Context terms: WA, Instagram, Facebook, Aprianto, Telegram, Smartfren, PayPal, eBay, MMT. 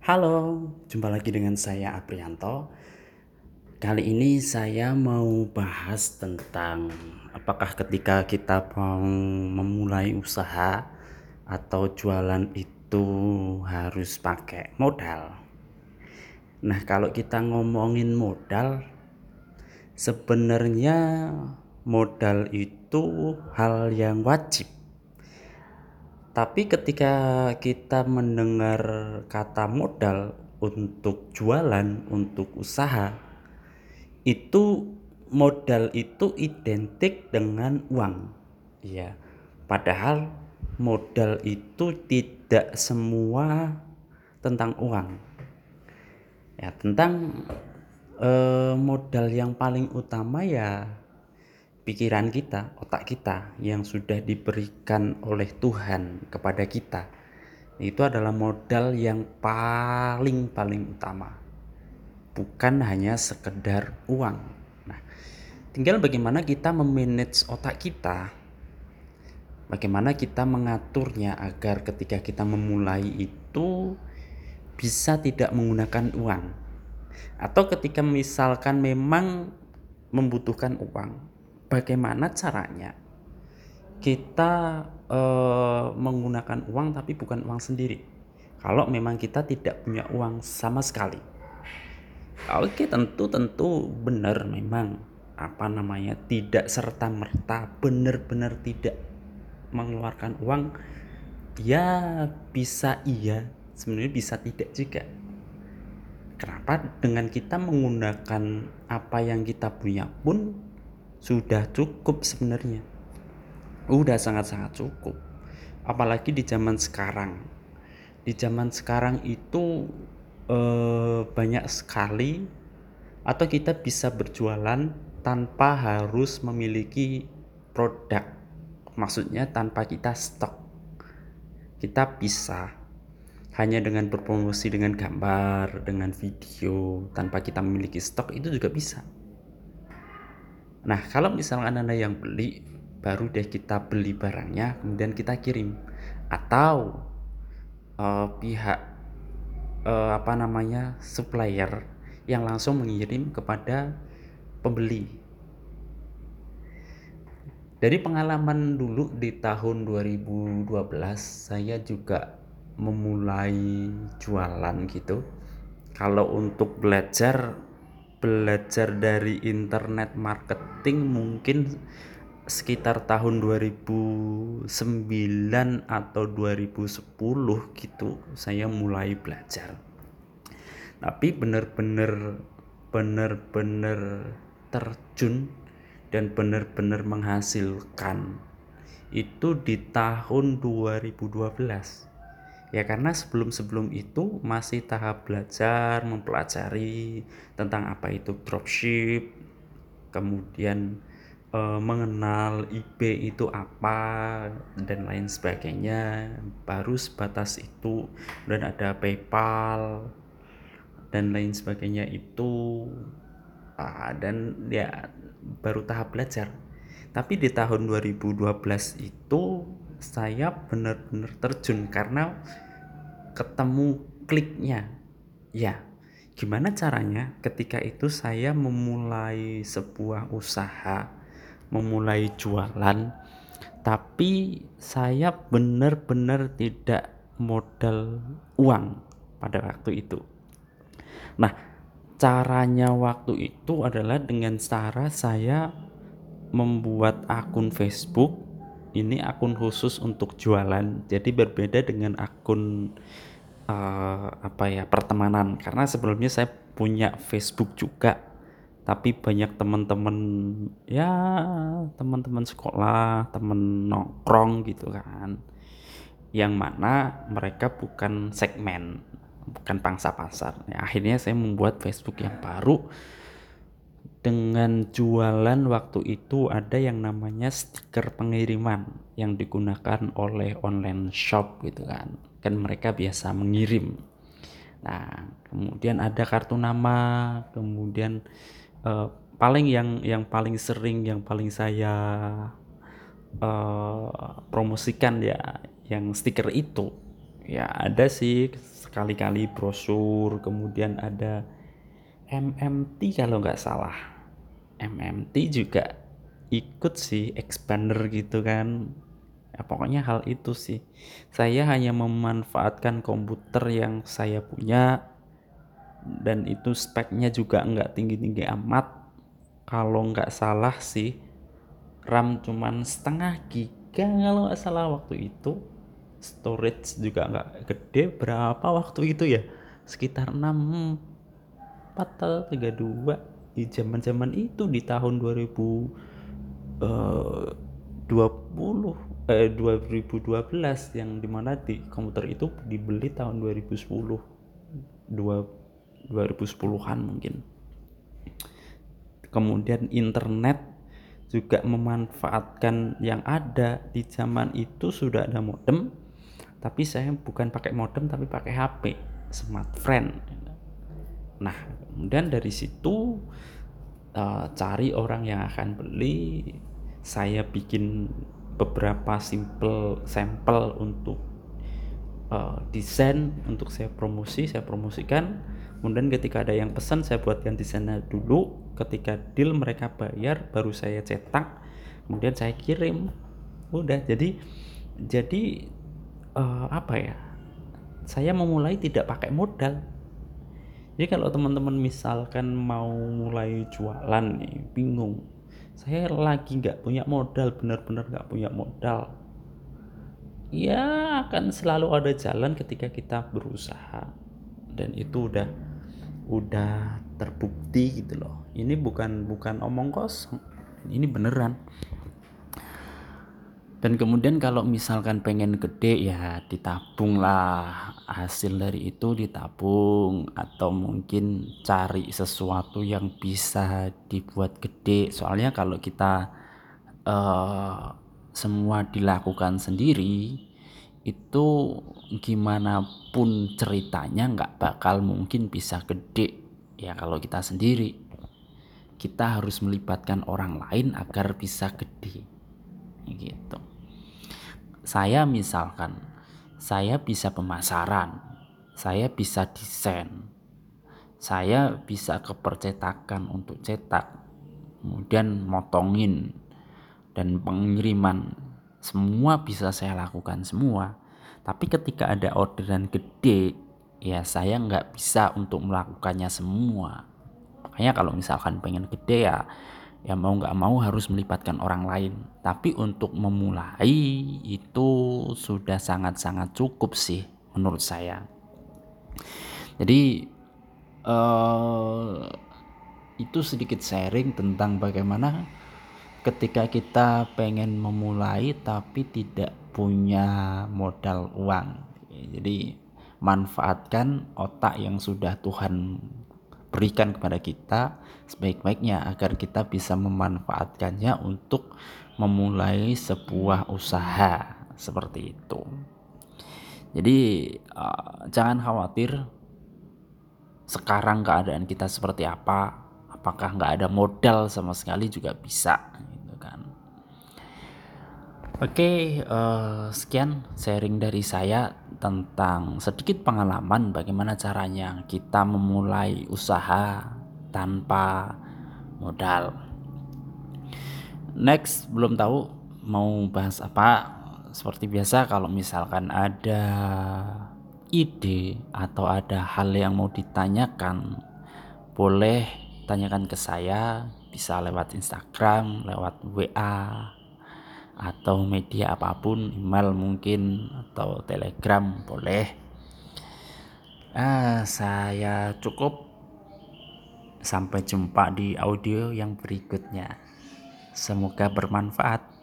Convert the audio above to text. Halo, jumpa lagi dengan saya Aprianto. Kali ini saya mau bahas tentang apakah ketika kita memulai usaha atau jualan itu harus pakai modal. Nah, kalau kita ngomongin modal, sebenarnya modal itu hal yang wajib. Tapi ketika kita mendengar kata modal untuk jualan, untuk usaha, itu modal itu identik dengan uang. Ya, padahal modal itu tidak semua tentang uang. Ya, tentang modal yang paling utama ya pikiran kita, otak kita yang sudah diberikan oleh Tuhan kepada kita. Itu adalah modal yang paling utama. Bukan hanya sekedar uang. Nah, tinggal bagaimana kita memanage otak kita. Bagaimana kita mengaturnya agar ketika kita memulai itu bisa tidak menggunakan uang. Atau ketika misalkan memang membutuhkan uang, bagaimana caranya kita menggunakan uang tapi bukan uang sendiri. Kalau memang kita tidak punya uang sama sekali. Oke, tentu benar memang tidak serta-merta benar-benar tidak mengeluarkan uang. Ya bisa iya, sebenarnya bisa tidak juga. Kenapa? Dengan kita menggunakan apa yang kita punya pun sudah cukup sebenarnya. Udah sangat-sangat cukup. Apalagi di zaman sekarang. Di zaman sekarang itu banyak sekali atau kita bisa berjualan tanpa harus memiliki produk. Maksudnya tanpa kita stok. Kita bisa hanya dengan berpromosi dengan gambar, dengan video, tanpa kita memiliki stok itu juga bisa. Nah, kalau misalkan Anda yang beli, baru deh kita beli barangnya, kemudian kita kirim. Atau pihak supplier yang langsung mengirim kepada pembeli. Dari pengalaman dulu di tahun 2012, saya juga memulai jualan gitu. Kalau untuk belajar dari internet marketing mungkin sekitar tahun 2009 atau 2010 gitu saya mulai belajar. Tapi benar-benar terjun dan benar-benar menghasilkan itu di tahun 2012. Ya, karena sebelum itu masih tahap belajar, mempelajari tentang apa itu dropship, kemudian mengenal eBay itu apa dan lain sebagainya, baru sebatas itu. Dan ada PayPal dan lain sebagainya itu dan ya baru tahap belajar. Tapi di tahun 2012 itu saya benar-benar terjun karena ketemu kliknya. Ya, gimana caranya ketika itu saya memulai sebuah usaha, memulai jualan, tapi saya benar-benar tidak modal uang pada waktu itu. Nah, caranya waktu itu adalah dengan cara saya membuat akun Facebook. Ini akun khusus untuk jualan, jadi berbeda dengan akun pertemanan. Karena sebelumnya saya punya Facebook juga, tapi banyak teman-teman sekolah, teman nongkrong gitu kan, yang mana mereka bukan segmen, bukan pangsa pasar. Ya, akhirnya saya membuat Facebook yang baru. Dengan jualan waktu itu ada yang namanya stiker pengiriman yang digunakan oleh online shop gitu kan. Kan mereka biasa mengirim. Nah, kemudian ada kartu nama, kemudian paling saya promosikan ya yang stiker itu. Ya, ada sih sekali-kali brosur, kemudian ada MMT kalau nggak salah. MMT juga ikut sih, expander gitu kan. Ya, pokoknya hal itu sih. Saya hanya memanfaatkan komputer yang saya punya, dan itu speknya juga nggak tinggi-tinggi amat. Kalau nggak salah sih RAM cuman 0,5 GB kalau nggak salah waktu itu. Storage juga nggak gede, berapa waktu itu ya, sekitar 6,4 atau 3,2 di zaman-zaman itu, di tahun 2012, yang dimana di komputer itu dibeli tahun 2010-an mungkin. Kemudian internet juga memanfaatkan yang ada di zaman itu, sudah ada modem, tapi saya bukan pakai modem tapi pakai HP smartfren. Nah, kemudian dari situ cari orang yang akan beli, saya bikin beberapa sampel untuk desain untuk saya promosikan. Kemudian ketika ada yang pesan, saya buatkan desainnya dulu, ketika deal mereka bayar baru saya cetak, kemudian saya kirim. Udah, jadi apa ya, saya memulai tidak pakai modal. Jadi kalau teman-teman misalkan mau mulai jualan nih, bingung, saya lagi nggak punya modal, benar-benar nggak punya modal. Ya, akan selalu ada jalan ketika kita berusaha, dan itu udah terbukti gitu loh. Ini bukan omong kosong, ini beneran. Dan kemudian kalau misalkan pengen gede ya ditabung lah, hasil dari itu ditabung, atau mungkin cari sesuatu yang bisa dibuat gede. Soalnya kalau kita semua dilakukan sendiri, itu gimana pun ceritanya nggak bakal mungkin bisa gede ya kalau kita sendiri. Kita harus melibatkan orang lain agar bisa gede gitu. Saya misalkan, saya bisa pemasaran, saya bisa desain, saya bisa ke percetakan untuk cetak, kemudian motongin dan pengiriman, semua bisa saya lakukan semua. Tapi ketika ada orderan gede ya saya nggak bisa untuk melakukannya semua. Makanya kalau misalkan pengen gede ya mau nggak mau harus melibatkan orang lain. Tapi untuk memulai itu sudah sangat-sangat cukup sih menurut saya. Jadi itu sedikit sharing tentang bagaimana ketika kita pengen memulai tapi tidak punya modal uang. Jadi manfaatkan otak yang sudah Tuhan berikan kepada kita sebaik-baiknya agar kita bisa memanfaatkannya untuk memulai sebuah usaha seperti itu. Jadi jangan khawatir sekarang keadaan kita seperti apa, apakah nggak ada modal sama sekali juga bisa gitu kan. Oke, sekian sharing dari saya tentang sedikit pengalaman bagaimana caranya kita memulai usaha tanpa modal. Next, belum tahu mau bahas apa. Seperti biasa kalau misalkan ada ide atau ada hal yang mau ditanyakan, boleh tanyakan ke saya, bisa lewat Instagram, lewat WA, atau media apapun, email mungkin, atau Telegram boleh. Saya cukup, sampai jumpa di audio yang berikutnya. Semoga bermanfaat.